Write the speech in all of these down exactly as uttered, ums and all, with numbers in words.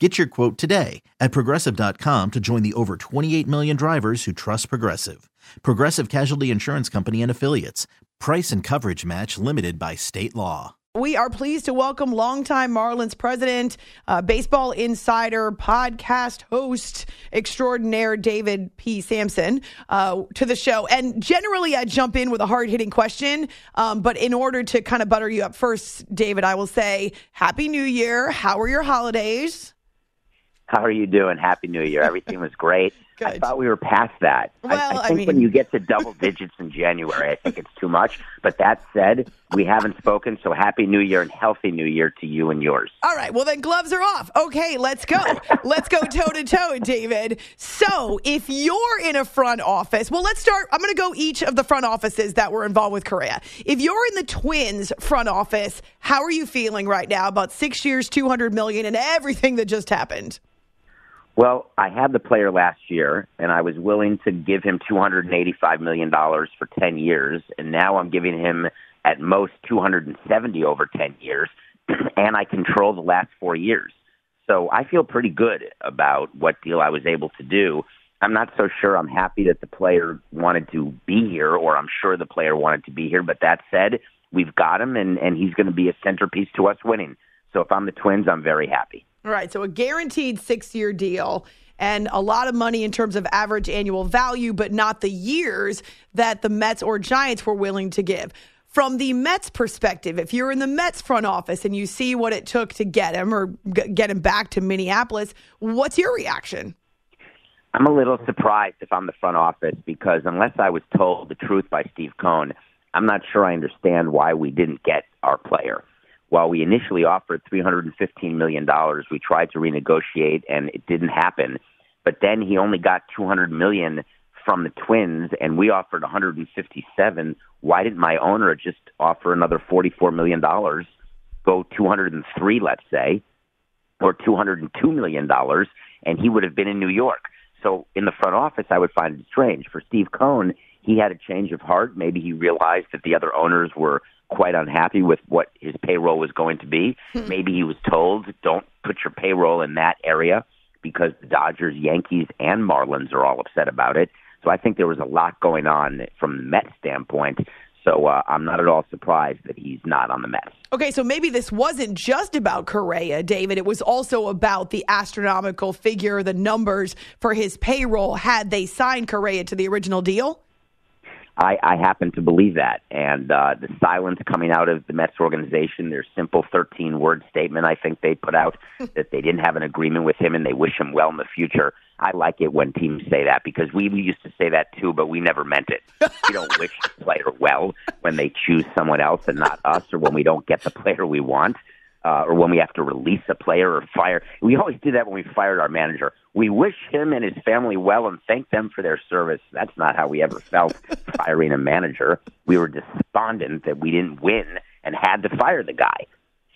Get your quote today at Progressive dot com to join the over twenty-eight million drivers who trust Progressive. Progressive Casualty Insurance Company and Affiliates. Price and coverage match limited by state law. We are pleased to welcome longtime Marlins president, uh, baseball insider, podcast host extraordinaire David P. Samson uh, to the show. And generally, I jump in with a hard-hitting question, um, but in order to kind of butter you up first, David, I will say, Happy New Year. How are your holidays? How are you doing? Happy New Year. Everything was great. Good. I thought we were past that. Well, I, I think I mean... when you get to double digits in January, I think it's too much. But that said, we haven't spoken, so Happy New Year and Healthy New Year to you and yours. All right. Well, then gloves are off. Okay, let's go. Let's go toe-to-toe, David. So if you're in a front office, well, let's start. I'm going to go each of the front offices that were involved with Correa. If you're in the Twins front office, how are you feeling right now about six years, two hundred million dollars, and everything that just happened? Well, I had the player last year, and I was willing to give him two hundred eighty-five million dollars for ten years, and now I'm giving him at most two hundred seventy over ten years, and I control the last four years. So I feel pretty good about what deal I was able to do. I'm not so sure I'm happy that the player wanted to be here, or I'm sure the player wanted to be here, but that said, we've got him, and, and he's going to be a centerpiece to us winning. So if I'm the Twins, I'm very happy. All right, so a guaranteed six-year deal and a lot of money in terms of average annual value, but not the years that the Mets or Giants were willing to give. From the Mets' perspective, if you're in the Mets front office and you see what it took to get him or g- get him back to Minneapolis, what's your reaction? I'm a little surprised if I'm the front office because unless I was told the truth by Steve Cohen, I'm not sure I understand why we didn't get our player. While we initially offered three hundred fifteen million dollars, we tried to renegotiate, and it didn't happen. But then he only got two hundred million dollars from the Twins, and we offered one hundred fifty-seven. Why didn't my owner just offer another forty-four million dollars, go two hundred three, let's say, or two hundred two million dollars, and he would have been in New York? So in the front office, I would find it strange. For Steve Cohen, he had a change of heart. Maybe he realized that the other owners were quite unhappy with what his payroll was going to be. Hmm. Maybe he was told, don't put your payroll in that area because the Dodgers, Yankees, and Marlins are all upset about it. So I think there was a lot going on from the Mets standpoint. So uh, I'm not at all surprised that he's not on the Mets. Okay, so maybe this wasn't just about Correa, David. It was also about the astronomical figure, the numbers for his payroll had they signed Correa to the original deal. I, I happen to believe that. And uh, the silence coming out of the Mets organization, their simple thirteen-word statement I think they put out that they didn't have an agreement with him and they wish him well in the future. I like it when teams say that because we used to say that too, but we never meant it. We don't wish the player well when they choose someone else and not us or when we don't get the player we want. Uh, or when we have to release a player or fire. We always do that when we fired our manager. We wish him and his family well and thank them for their service. That's not how we ever felt firing a manager. We were despondent that we didn't win and had to fire the guy.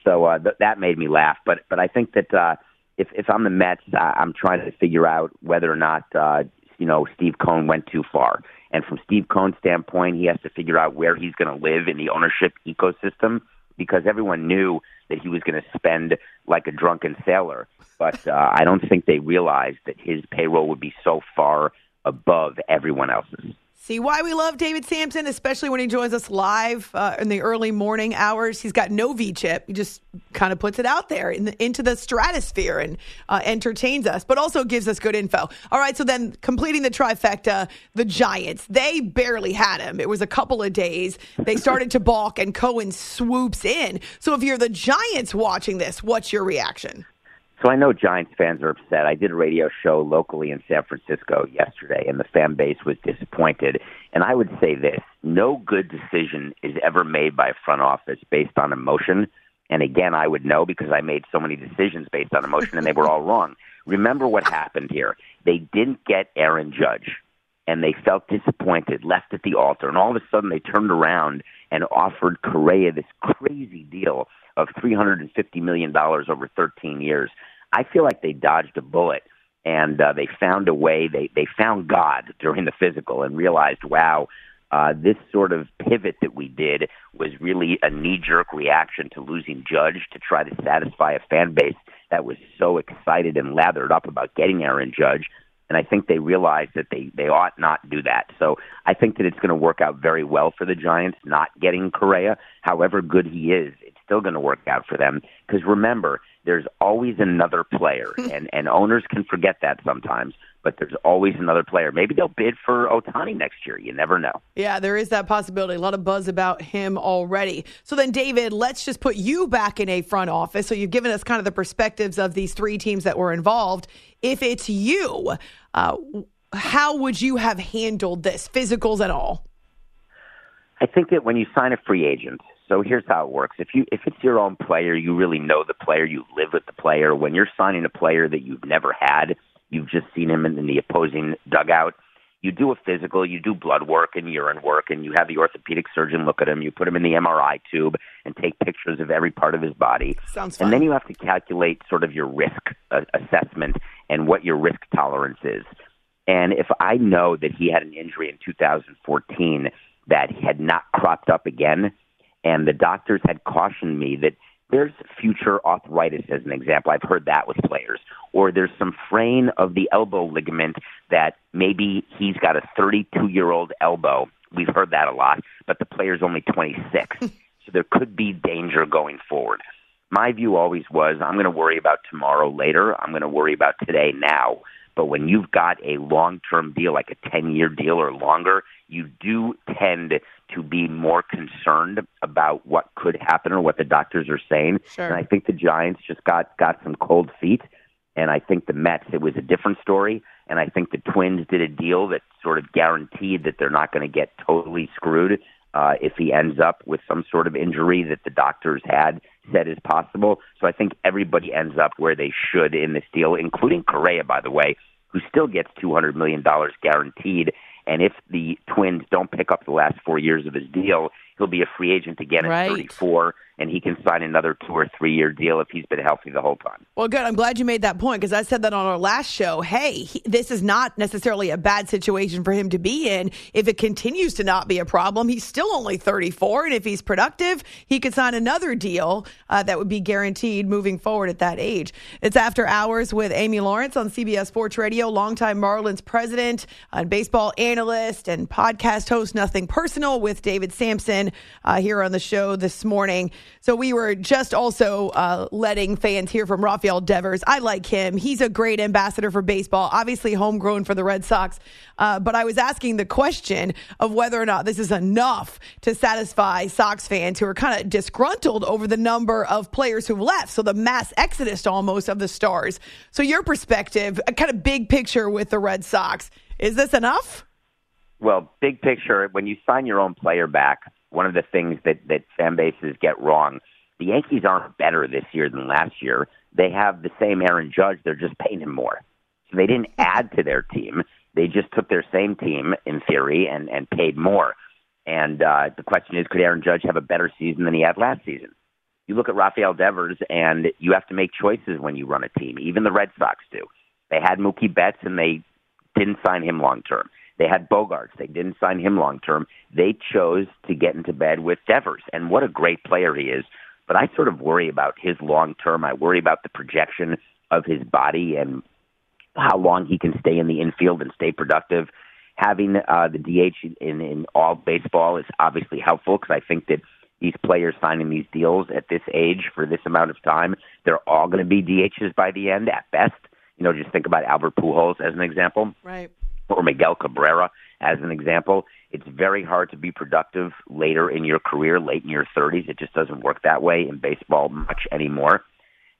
So uh, th- that made me laugh. But but I think that uh, if, if I'm the Mets, uh, I'm trying to figure out whether or not uh, you know Steve Cohen went too far. And from Steve Cohen's standpoint, he has to figure out where he's going to live in the ownership ecosystem because everyone knew that he was going to spend like a drunken sailor. But uh, I don't think they realized that his payroll would be so far above everyone else's. See why we love David Samson, especially when he joins us live uh, in the early morning hours. He's got no V-chip. He just kind of puts it out there in the, into the stratosphere and uh, entertains us, but also gives us good info. All right, so then completing the trifecta, the Giants. They barely had him. It was a couple of days. They started to balk, and Cohen swoops in. So if you're the Giants watching this, what's your reaction? So I know Giants fans are upset. I did a radio show locally in San Francisco yesterday, and the fan base was disappointed. And I would say this, no good decision is ever made by a front office based on emotion. And again, I would know because I made so many decisions based on emotion, and they were all wrong. Remember what happened here. They didn't get Aaron Judge, and they felt disappointed, left at the altar. And all of a sudden, they turned around and offered Correa this crazy deal of three hundred fifty million dollars over thirteen years. I feel like they dodged a bullet, and uh, they found a way. They, they found God during the physical and realized, wow, uh, this sort of pivot that we did was really a knee-jerk reaction to losing Judge to try to satisfy a fan base that was so excited and lathered up about getting Aaron Judge. And I think they realized that they, they ought not do that. So I think that it's going to work out very well for the Giants not getting Correa. However good he is, it's still going to work out for them. Because remember, there's always another player. and, and owners can forget that sometimes. But there's always another player. Maybe they'll bid for Ohtani next year. You never know. Yeah, there is that possibility. A lot of buzz about him already. So then, David, let's just put you back in a front office. So you've given us kind of the perspectives of these three teams that were involved. If it's you, uh, how would you have handled this, physicals and all? I think that when you sign a free agent, so here's how it works. If you if it's your own player, you really know the player. You live with the player. When you're signing a player that you've never had, you've just seen him in the opposing dugout. You do a physical, you do blood work and urine work, and you have the orthopedic surgeon look at him. You put him in the M R I tube and take pictures of every part of his body. Sounds fun. And then you have to calculate sort of your risk uh, assessment and what your risk tolerance is. And if I know that he had an injury in two thousand fourteen that had not cropped up again, and the doctors had cautioned me that there's future arthritis, as an example. I've heard that with players. Or there's some fraying of the elbow ligament that maybe he's got a thirty-two-year-old elbow. We've heard that a lot, but the player's only twenty-six. So there could be danger going forward. My view always was, I'm going to worry about tomorrow later. I'm going to worry about today now. But when you've got a long-term deal, like a ten-year deal or longer, you do tend to be more concerned about what could happen or what the doctors are saying. Sure. And I think the Giants just got, got some cold feet. And I think the Mets, it was a different story. And I think the Twins did a deal that sort of guaranteed that they're not going to get totally screwed uh, if he ends up with some sort of injury that the doctors had said is possible. So I think everybody ends up where they should in this deal, including Correa, by the way, who still gets two hundred million dollars guaranteed. And if the Twins don't pick up the last four years of his deal, he'll be a free agent again at right. thirty-four, and he can sign another two- or three-year deal if he's been healthy the whole time. Well, good. I'm glad you made that point because I said that on our last show. Hey, he, this is not necessarily a bad situation for him to be in. If it continues to not be a problem, he's still only thirty-four, and if he's productive, he could sign another deal uh, that would be guaranteed moving forward at that age. It's After Hours with Amy Lawrence on C B S Sports Radio, longtime Marlins president, and baseball analyst, and podcast host Nothing Personal with David Samson. Uh, here on the show this morning. So we were just also uh, letting fans hear from Rafael Devers. I like him. He's a great ambassador for baseball, obviously homegrown for the Red Sox. Uh, but I was asking the question of whether or not this is enough to satisfy Sox fans who are kind of disgruntled over the number of players who've left. So the mass exodus almost of the stars. So your perspective, a kind of big picture with the Red Sox, is this enough? Well, big picture, when you sign your own player back, one of the things that, that fan bases get wrong, the Yankees aren't better this year than last year. They have the same Aaron Judge. They're just paying him more. So they didn't add to their team. They just took their same team, in theory, and, and paid more. And uh, the question is, could Aaron Judge have a better season than he had last season? You look at Rafael Devers, and you have to make choices when you run a team. Even the Red Sox do. They had Mookie Betts, and they didn't sign him long-term. They had Bogarts. They didn't sign him long-term. They chose to get into bed with Devers, and what a great player he is. But I sort of worry about his long-term. I worry about the projection of his body and how long he can stay in the infield and stay productive. having uh, the D H in, in all baseball is obviously helpful, because I think that these players signing these deals at this age for this amount of time, they're all going to be D Hs by the end at best. You know, just think about Albert Pujols as an example, right? Or Miguel Cabrera as an example. It's very hard to be productive later in your career, late in your thirties. It just doesn't work that way in baseball much anymore.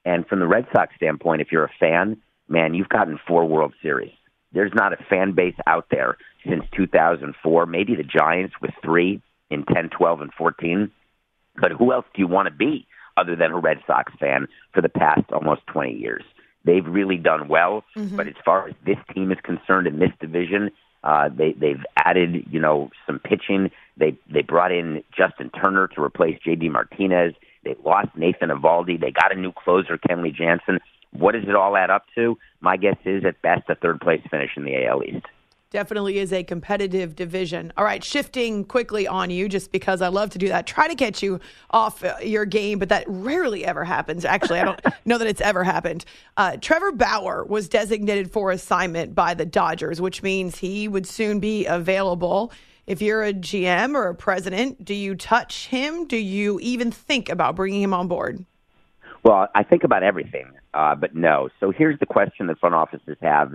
And from the Red Sox standpoint, if you're a fan, man, you've gotten four World Series. There's not a fan base out there since two thousand four, maybe the Giants with three in ten, twelve, and fourteen. But who else do you want to be other than a Red Sox fan for the past almost twenty years? They've really done well, mm-hmm. but as far as this team is concerned in this division, uh, they, they've added, you know, some pitching. They they brought in Justin Turner to replace J D. Martinez. They lost Nathan Eovaldi. They got a new closer, Kenley Jansen. What does it all add up to? My guess is, at best, a third-place finish in the A L East. Definitely is a competitive division. All right, shifting quickly on you, just because I love to do that, try to catch you off your game, but that rarely ever happens. Actually, I don't know that it's ever happened. Uh, Trevor Bauer was designated for assignment by the Dodgers, which means he would soon be available. If you're a G M or a president, do you touch him? Do you even think about bringing him on board? Well, I think about everything, uh, but no. So here's the question that front offices have.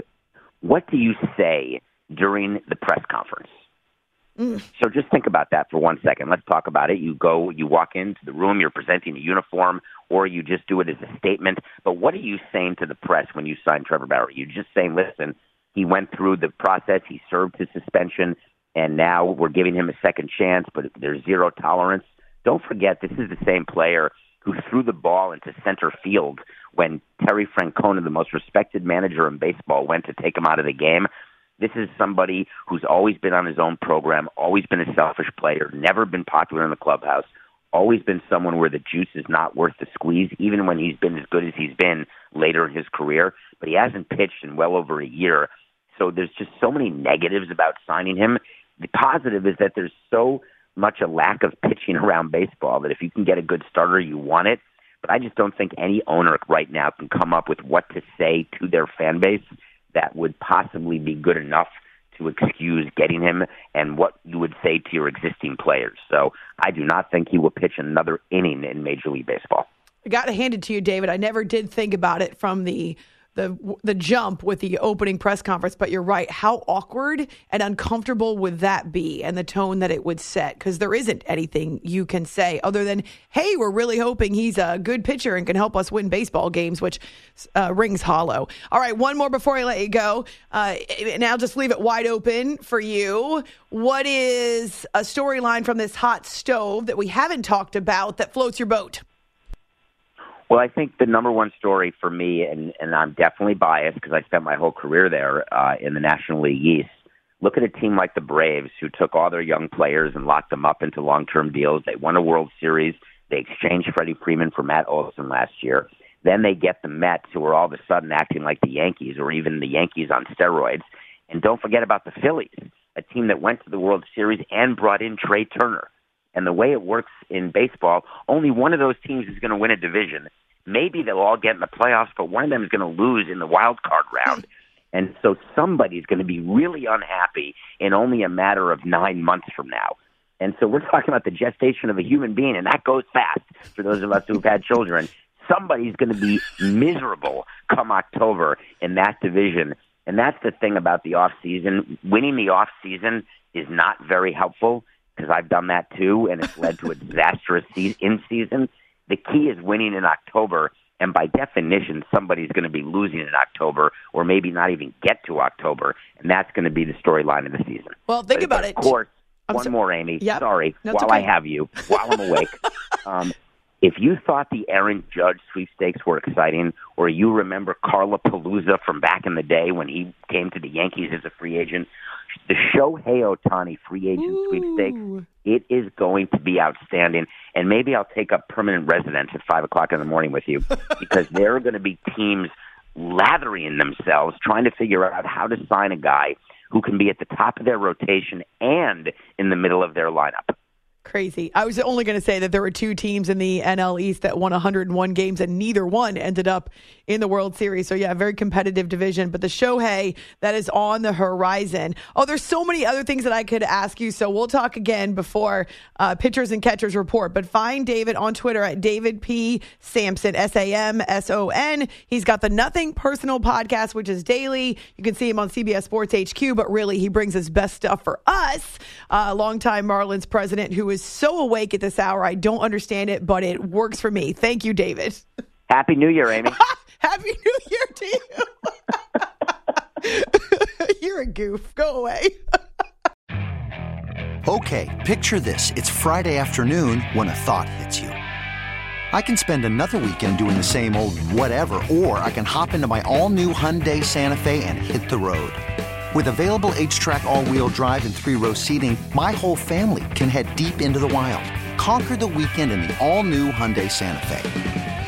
What do you say during the press conference? Mm. So just think about that for one second. Let's talk about it. You go, you walk into the room, you're presenting a uniform, or you just do it as a statement. But what are you saying to the press when you sign Trevor Bauer? You're just saying, listen, he went through the process, he served his suspension, and now we're giving him a second chance, but there's zero tolerance. Don't forget, this is the same player who threw the ball into center field when Terry Francona, the most respected manager in baseball, went to take him out of the game. This is somebody who's always been on his own program, always been a selfish player, never been popular in the clubhouse, always been someone where the juice is not worth the squeeze, even when he's been as good as he's been later in his career. But he hasn't pitched in well over a year, so there's just so many negatives about signing him. The positive is that there's so much a lack of pitching around baseball that if you can get a good starter, you want it. But I just don't think any owner right now can come up with what to say to their fan base that would possibly be good enough to excuse getting him, and what you would say to your existing players. So I do not think he will pitch another inning in Major League Baseball. I got to hand it to you, David. I never did think about it from the the the jump with the opening press conference, but you're right. How awkward and uncomfortable would that be, and the tone that it would set? Because there isn't anything you can say other than, hey, we're really hoping he's a good pitcher and can help us win baseball games, which uh, rings hollow. All right, one more before I let you go. Uh, and I'll just leave it wide open for you. What is a storyline from this hot stove that we haven't talked about that floats your boat? Well, I think the number one story for me, and, and I'm definitely biased because I spent my whole career there uh, in the National League East, look at a team like the Braves, who took all their young players and locked them up into long-term deals. They won a World Series. They exchanged Freddie Freeman for Matt Olson last year. Then they get the Mets, who are all of a sudden acting like the Yankees, or even the Yankees on steroids. And don't forget about the Phillies, a team that went to the World Series and brought in Trey Turner. And the way it works in baseball, only one of those teams is going to win a division. Maybe they'll all get in the playoffs, but one of them is going to lose in the wild card round. And so somebody's going to be really unhappy in only a matter of nine months from now. And so we're talking about the gestation of a human being, and that goes fast for those of us who've had children. Somebody's going to be miserable come October in that division. And that's the thing about the off season. Winning the off season is not very helpful, because I've done that too, and it's led to a disastrous se- in season. The key is winning in October, and by definition, somebody's going to be losing in October, or maybe not even get to October, and that's going to be the storyline of the season. Well, think but, about but it. Of course, I'm one so- more, Amy. Yep. Sorry, no, while okay. I have you, while I'm awake. um, if you thought the Aaron Judge sweepstakes were exciting, or you remember Carla Palooza from back in the day when he came to the Yankees as a free agent, the Shohei Ohtani free agent Ooh. sweepstakes, it is going to be outstanding. And maybe I'll take up permanent residence at five o'clock in the morning with you, because there are going to be teams lathering themselves trying to figure out how to sign a guy who can be at the top of their rotation and in the middle of their lineup. Crazy. I was only going to say that there were two teams in the N L East that won one hundred one games, and neither one ended up in the World Series. So, yeah, very competitive division. But the Shohei, that is on the horizon. Oh, there's so many other things that I could ask you. So we'll talk again before uh, pitchers and catchers report. But find David on Twitter at David P. Samson, S A M S O N. He's got the Nothing Personal podcast, which is daily. You can see him on C B S Sports H Q. But really, he brings his best stuff for us. Uh, longtime Marlins president who is so awake at this hour. I don't understand it, but it works for me. Thank you, David. Happy New Year, Amy. Happy New Year to you. You're a goof. Go away. Okay, picture this. It's Friday afternoon when a thought hits you. I can spend another weekend doing the same old whatever, or I can hop into my all-new Hyundai Santa Fe and hit the road. With available H-Track all-wheel drive and three-row seating, my whole family can head deep into the wild. Conquer the weekend in the all-new Hyundai Santa Fe.